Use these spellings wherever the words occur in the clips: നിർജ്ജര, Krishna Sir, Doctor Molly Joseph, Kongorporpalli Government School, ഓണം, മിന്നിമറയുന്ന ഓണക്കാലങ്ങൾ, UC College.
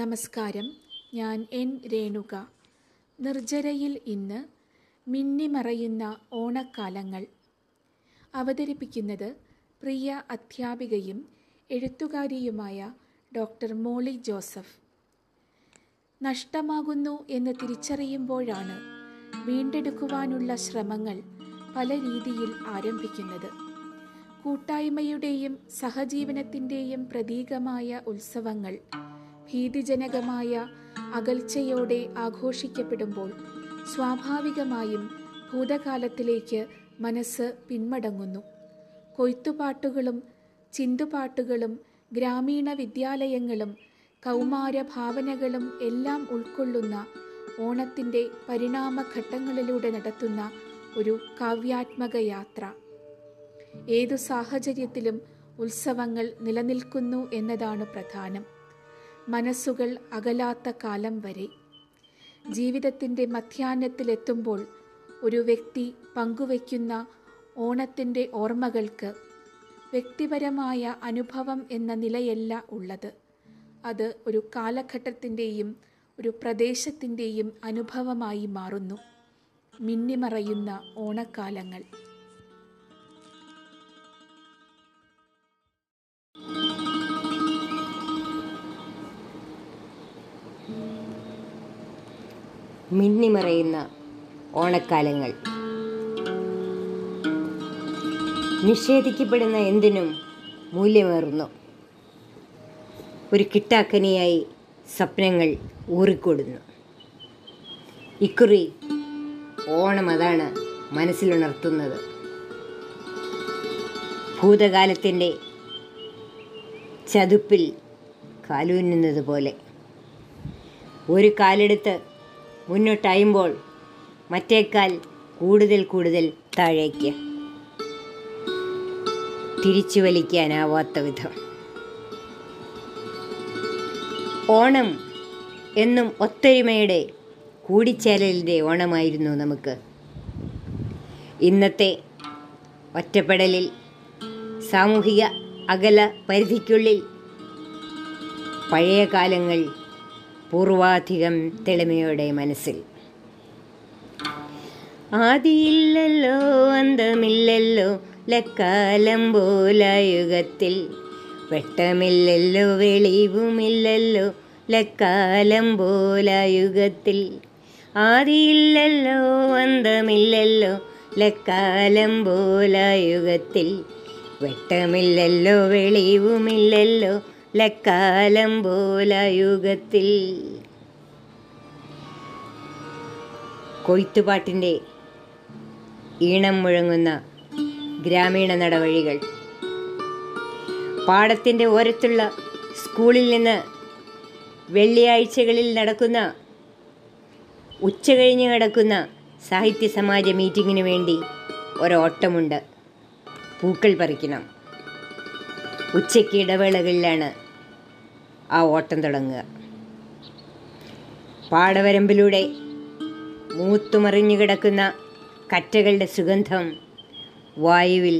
നമസ്കാരം, ഞാൻ രേണുക. നിർജ്ജരയിൽ ഇന്ന് മിന്നിമറയുന്ന ഓണക്കാലങ്ങൾ അവതരിപ്പിക്കുന്നത് പ്രിയ അധ്യാപികയും എഴുത്തുകാരിയുമായ ഡോക്ടർ മോളി ജോസഫ്. നഷ്ടമാകുന്നു എന്ന് തിരിച്ചറിയുമ്പോഴാണ് വീണ്ടെടുക്കുവാനുള്ള ശ്രമങ്ങൾ പല രീതിയിൽ ആരംഭിക്കുന്നത്. കൂട്ടായ്മയുടെയും സഹജീവനത്തിൻ്റെയും പ്രതീകമായ ഉത്സവങ്ങൾ ഭീതിജനകമായ അകൽച്ചയോടെ ആഘോഷിക്കപ്പെടുമ്പോൾ സ്വാഭാവികമായും ഭൂതകാലത്തിലേക്ക് മനസ്സ് പിന്മടങ്ങുന്നു. കൊയ്ത്തുപാട്ടുകളും ചിന്തുപാട്ടുകളും ഗ്രാമീണ വിദ്യാലയങ്ങളും കൗമാര ഭാവനകളും എല്ലാം ഉൾക്കൊള്ളുന്ന ഓണത്തിൻ്റെ പരിണാമഘട്ടങ്ങളിലൂടെ നടത്തുന്ന ഒരു കാവ്യാത്മക യാത്ര. ഏതു സാഹചര്യത്തിലും ഉത്സവങ്ങൾ നിലനിൽക്കുന്നു എന്നതാണ് പ്രധാനം. മനസ്സുകൾ അകലാത്ത കാലം വരെ. ജീവിതത്തിൻ്റെ മധ്യാഹ്നത്തിലെത്തുമ്പോൾ ഒരു വ്യക്തി പങ്കുവയ്ക്കുന്ന ഓണത്തിൻ്റെ ഓർമ്മകൾക്ക് വ്യക്തിപരമായ അനുഭവം എന്ന നിലയല്ല ഉള്ളത്. അത് ഒരു കാലഘട്ടത്തിൻ്റെയും ഒരു പ്രദേശത്തിൻ്റെയും അനുഭവമായി മാറുന്നു. മിന്നിമറയുന്ന ഓണക്കാലങ്ങൾ. മിന്നിമറയുന്ന ഓണക്കാലങ്ങൾ. നിഷേധിക്കപ്പെടുന്ന എന്തിനും മൂല്യമേറുന്നു. ഒരു കിട്ടാക്കനിയായി സ്വപ്നങ്ങൾ ഊറിക്കൊടുന്നു. ഇക്കുറി ഓണം അതാണ് മനസ്സിലുണർത്തുന്നത്. ഭൂതകാലത്തിൻ്റെ ചതുപ്പിൽ കാലൂന്നുന്നത് പോലെ ഒരു കാലെടുത്ത് മുന്നോട്ടയുമ്പോൾ മറ്റേക്കാൽ കൂടുതൽ കൂടുതൽ താഴേക്ക് തിരിച്ചു വലിക്കാനാവാത്ത വിധം. ഓണം എന്നും ഒത്തൊരുമയുടെ കൂടിച്ചേരലിൻ്റെ ഓണമായിരുന്നു നമുക്ക്. ഇന്നത്തെ ഒറ്റപ്പെടലിൽ, സാമൂഹിക അകല പരിധിക്കുള്ളിൽ പഴയ കാലങ്ങൾ പൂർവാധികം തെളിമയോടെ മനസ്സിൽ. ആദിയില്ലല്ലോ അന്തമില്ലല്ലോ ലക്കാലം പോലായുഗത്തിൽ, വെട്ടമില്ലല്ലോ വെളിവുമില്ലല്ലോ ലക്കാലം പോലായുഗത്തിൽ, ആദിയില്ലല്ലോ അന്തമില്ലല്ലോ ലക്കാലം പോലായുഗത്തിൽ, വെട്ടമില്ലല്ലോ വെളിവുമില്ലല്ലോ ലക്കാലം പോലായുഗത്തിൽ. കൊയ്ത്തുപാട്ടിൻ്റെ ഈണം മുഴങ്ങുന്ന ഗ്രാമീണ നടവഴികൾ, പാടത്തിൻ്റെ ഓരത്തുള്ള സ്കൂളിൽ നിന്ന് വെള്ളിയാഴ്ചകളിൽ നടക്കുന്ന ഉച്ചകഴിഞ്ഞ് നടക്കുന്ന സാഹിത്യ സമാജ മീറ്റിങ്ങിന് വേണ്ടി ഒരോട്ടമുണ്ട്. പൂക്കൾ പറിക്കണം. ഉച്ചയ്ക്ക് ഇടവേളകളിലാണ് ആ ഓട്ടം തുടങ്ങുക. പാടവരമ്പിലൂടെ മൂത്തുമറിഞ്ഞു കിടക്കുന്ന കറ്റകളുടെ സുഗന്ധം വായുവിൽ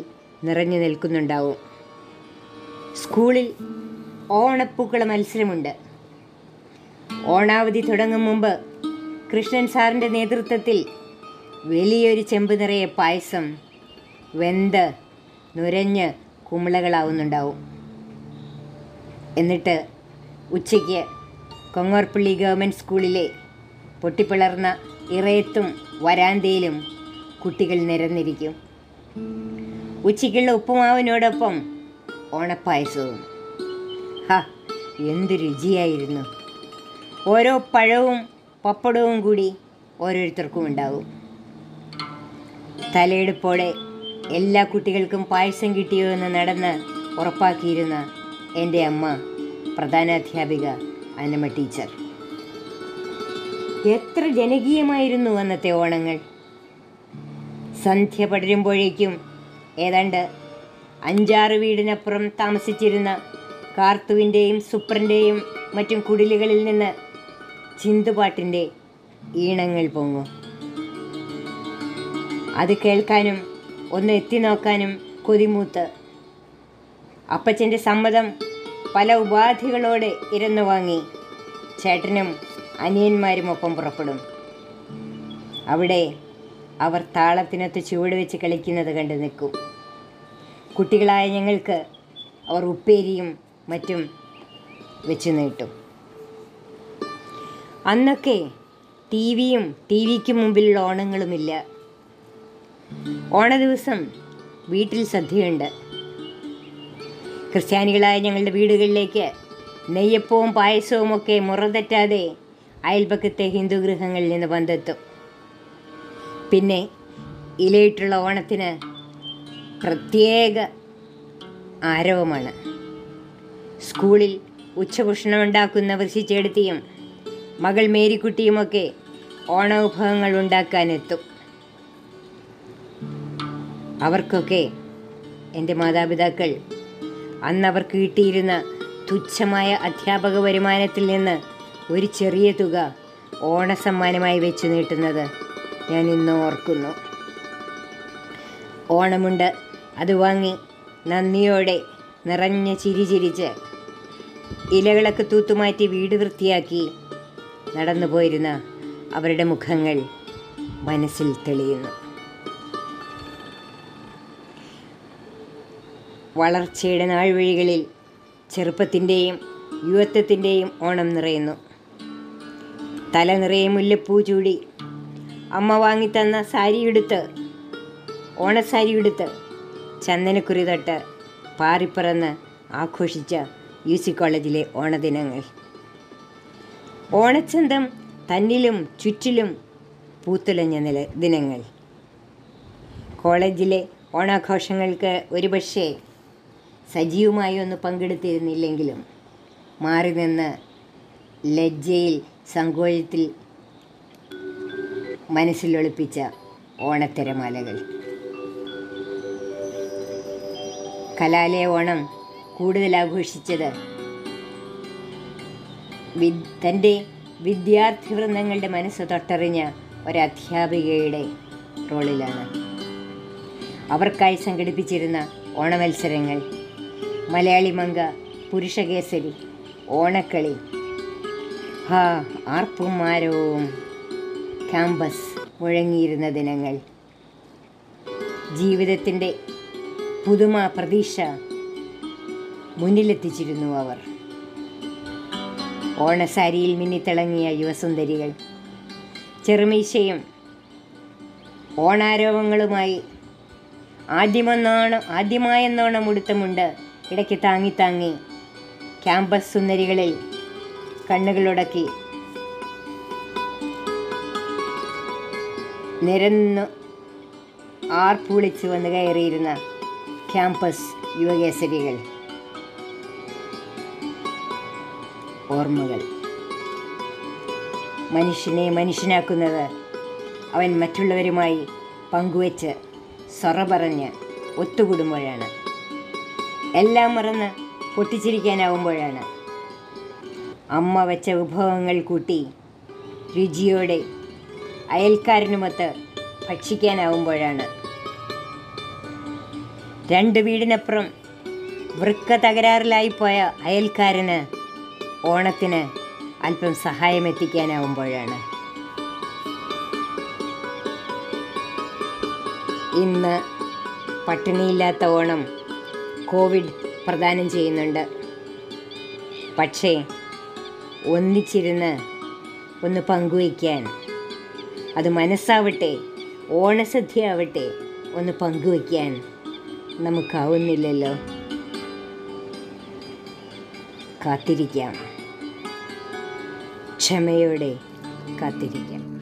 നിറഞ്ഞു നിൽക്കുന്നുണ്ടാവും. സ്കൂളിൽ ഓണപ്പൂക്കള മത്സരമുണ്ട്. ഓണാവധി തുടങ്ങും മുമ്പ് കൃഷ്ണൻ സാറിൻ്റെ നേതൃത്വത്തിൽ വലിയൊരു ചെമ്പ് നിറയെ പായസം വെന്ത് നുരഞ്ഞ് കുമിളകളാവുന്നുണ്ടാവും. എന്നിട്ട് ഉച്ചയ്ക്ക് കൊങ്ങോർപ്പള്ളി ഗവൺമെൻറ് സ്കൂളിലെ പൊട്ടിപ്പിളർന്ന ഇറയത്തും വരാന്തയിലും കുട്ടികൾ നിരന്നിരിക്കും. ഉച്ചയ്ക്കുള്ള ഉപ്പുമാവിനോടൊപ്പം ഓണപ്പായസവും. ഹാ, എന്തു രുചിയായിരുന്നു! ഓരോ പഴവും പപ്പടവും കൂടി ഓരോരുത്തർക്കും ഉണ്ടാവും. തലയെടുപ്പോടെ എല്ലാ കുട്ടികൾക്കും പായസം കിട്ടിയോ എന്ന് നടന്ന് ഉറപ്പാക്കിയിരുന്ന എൻ്റെ അമ്മ, പ്രധാനാധ്യാപിക അന്നമ്മ ടീച്ചർ. എത്ര ജനകീയമായിരുന്നു അന്നത്തെ ഓണങ്ങൾ! സന്ധ്യ പടരുമ്പോഴേക്കും ഏതാണ്ട് 5-6 വീടിനപ്പുറം താമസിച്ചിരുന്ന കാർത്തുവിൻ്റെയും സുപ്രൻ്റെയും മറ്റും കുടിലുകളിൽ നിന്ന് ചിന്തുപാട്ടിൻ്റെ ഈണങ്ങൾ പൊങ്ങും. അത് കേൾക്കാനും ഒന്ന് എത്തി നോക്കാനും കൊതിമൂത്ത് അപ്പച്ചൻ്റെ സമ്മതം പല ഉപാധികളോടെ ഇരന്നു വാങ്ങി ചേട്ടനും അനിയന്മാരുമൊപ്പം പുറപ്പെടും. അവിടെ അവർ താളത്തിനൊത്ത് ചുവട് വെച്ച് കളിക്കുന്നത് കണ്ട് നിൽക്കും. കുട്ടികളായ ഞങ്ങൾക്ക് അവർ ഉപ്പേരിയും മറ്റും വെച്ച് നീട്ടും. അന്നൊക്കെ ടി വിയും ടി വിക്ക് മുമ്പിലുള്ള ഓണങ്ങളുമില്ല. ഓണ ദിവസം വീട്ടിൽ സദ്യയുണ്ട്. ക്രിസ്ത്യാനികളായ ഞങ്ങളുടെ വീടുകളിലേക്ക് നെയ്യപ്പവും പായസവും ഒക്കെ മുറ തെറ്റാതെ അയൽപക്കത്തെ ഹിന്ദു ഗൃഹങ്ങളിൽ നിന്ന് വന്നെത്തും. പിന്നെ ഇലയിട്ടുള്ള ഓണത്തിന് പ്രത്യേക ആരവമാണ്. സ്കൂളിൽ ഉച്ചഭക്ഷണം ഉണ്ടാക്കുന്ന വൃശ്ചിച്ചെടുത്തിയും മകൾ മേരിക്കുട്ടിയുമൊക്കെ ഓണ വിഭവങ്ങൾ ഉണ്ടാക്കാനെത്തും. അവർക്കൊക്കെ എൻ്റെ മാതാപിതാക്കൾ അന്നവർക്ക് കിട്ടിയിരുന്ന തുച്ഛമായ അധ്യാപക വരുമാനത്തിൽ നിന്ന് ഒരു ചെറിയ തുക ഓണസമ്മാനമായി വെച്ച് നീട്ടുന്നത് ഞാൻ ഇന്ന് ഓർക്കുന്നു. ഓണമുണ്ട് അത് വാങ്ങി നന്ദിയോടെ നിറഞ്ഞ ചിരിചിരിച്ച് ഇലകളൊക്കെ തൂത്തുമാറ്റി വീട് വൃത്തിയാക്കി നടന്നു പോയിരുന്ന അവരുടെ മുഖങ്ങൾ മനസ്സിൽ തെളിയുന്നു. വളർച്ചയുടെ നാൾവഴികളിൽ ചെറുപ്പത്തിൻ്റെയും യുവത്വത്തിൻ്റെയും ഓണം നിറയുന്നു. തല നിറയെ മുല്ലപ്പൂ ചൂടി അമ്മ വാങ്ങിത്തന്ന സാരിയെടുത്ത് ഓണസാരിയെടുത്ത് ചന്ദനക്കുറി തൊട്ട് പാറിപ്പറന്ന് ആഘോഷിച്ച യു സി കോളേജിലെ ഓണദിനങ്ങൾ. ഓണച്ചന്തം തന്നിലും ചുറ്റിലും പൂത്തുലഞ്ഞ ദിനങ്ങൾ. കോളേജിലെ ഓണാഘോഷങ്ങൾക്ക് ഒരുപക്ഷെ സജീവമായി ഒന്ന് പങ്കെടുത്തിരുന്നില്ലെങ്കിലും മാറി നിന്ന് ലജ്ജയിൽ സങ്കോചത്തിൽ മനസ്സിലൊളിപ്പിച്ച ഓണത്തിരമാലകൾ. കലാലയ ഓണം കൂടുതൽ ആഘോഷിച്ചത് തൻ്റെ വിദ്യാർത്ഥി വൃന്ദങ്ങളുടെ മനസ്സ് തൊട്ടറിഞ്ഞ ഒരധ്യാപികയുടെ റോളിലാണ്. അവർക്കായി സംഘടിപ്പിച്ചിരുന്ന ഓണമത്സരങ്ങൾ, മലയാളി മംഗ, പുരുഷകേസരി, ഓണക്കളി, ഹാ ആർപ്പും ആരവും ക്യാമ്പസ് മുഴങ്ങിയിരുന്ന ദിനങ്ങൾ. ജീവിതത്തിൻ്റെ പുതുമ, പ്രതീക്ഷ മുന്നിലെത്തിച്ചിരുന്നു അവർ. ഓണസാരിയിൽ മിന്നിത്തിളങ്ങിയ യുവസുന്ദരികൾ ചെറുമീശയും ഓണാരോപങ്ങളുമായി ആദ്യമായെന്നോണം ഉടുത്തമുണ്ട് ഇടയ്ക്ക് താങ്ങി ക്യാമ്പസ് സുന്ദരികളിൽ കണ്ണുകളുടക്കി നിരന്നു ആർപ്പുളിച്ച് വന്നു കയറിയിരുന്ന ക്യാമ്പസ് യുവകേസരികൾ. ഓർമ്മകൾ മനുഷ്യനെ മനുഷ്യനാക്കുന്നത് അവൻ മറ്റുള്ളവരുമായി പങ്കുവെച്ച് സൊറ പറഞ്ഞ് ഒത്തുകൂടുമ്പോഴാണ്, എല്ലാം മറന്ന് പൊട്ടിച്ചിരിക്കാനാവുമ്പോഴാണ്, അമ്മ വെച്ച വിഭവങ്ങൾ കൂട്ടി രുചിയോടെ അയൽക്കാരനുമൊത്ത് ഭക്ഷിക്കാനാവുമ്പോഴാണ്, രണ്ട് വീടിനപ്പുറം വൃക്ക തകരാറിലായിപ്പോയ അയൽക്കാരന് ഓണത്തിന് അല്പം സഹായമെത്തിക്കാനാവുമ്പോഴാണ്. ഇന്ന് പട്ടിണിയില്ലാത്ത ഓണം കോവിഡ് പ്രദാനം ചെയ്യുന്നുണ്ട്. പക്ഷേ ഒന്നിച്ചിരുന്ന് ഒന്ന് പങ്കുവയ്ക്കാൻ, അത് മനസ്സാവട്ടെ ഓണസദ്യ ആവട്ടെ, ഒന്ന് പങ്കുവയ്ക്കാൻ നമുക്കാവുന്നില്ലല്ലോ. കാത്തിരിക്കാം, ക്ഷമയോടെ കാത്തിരിക്കാം.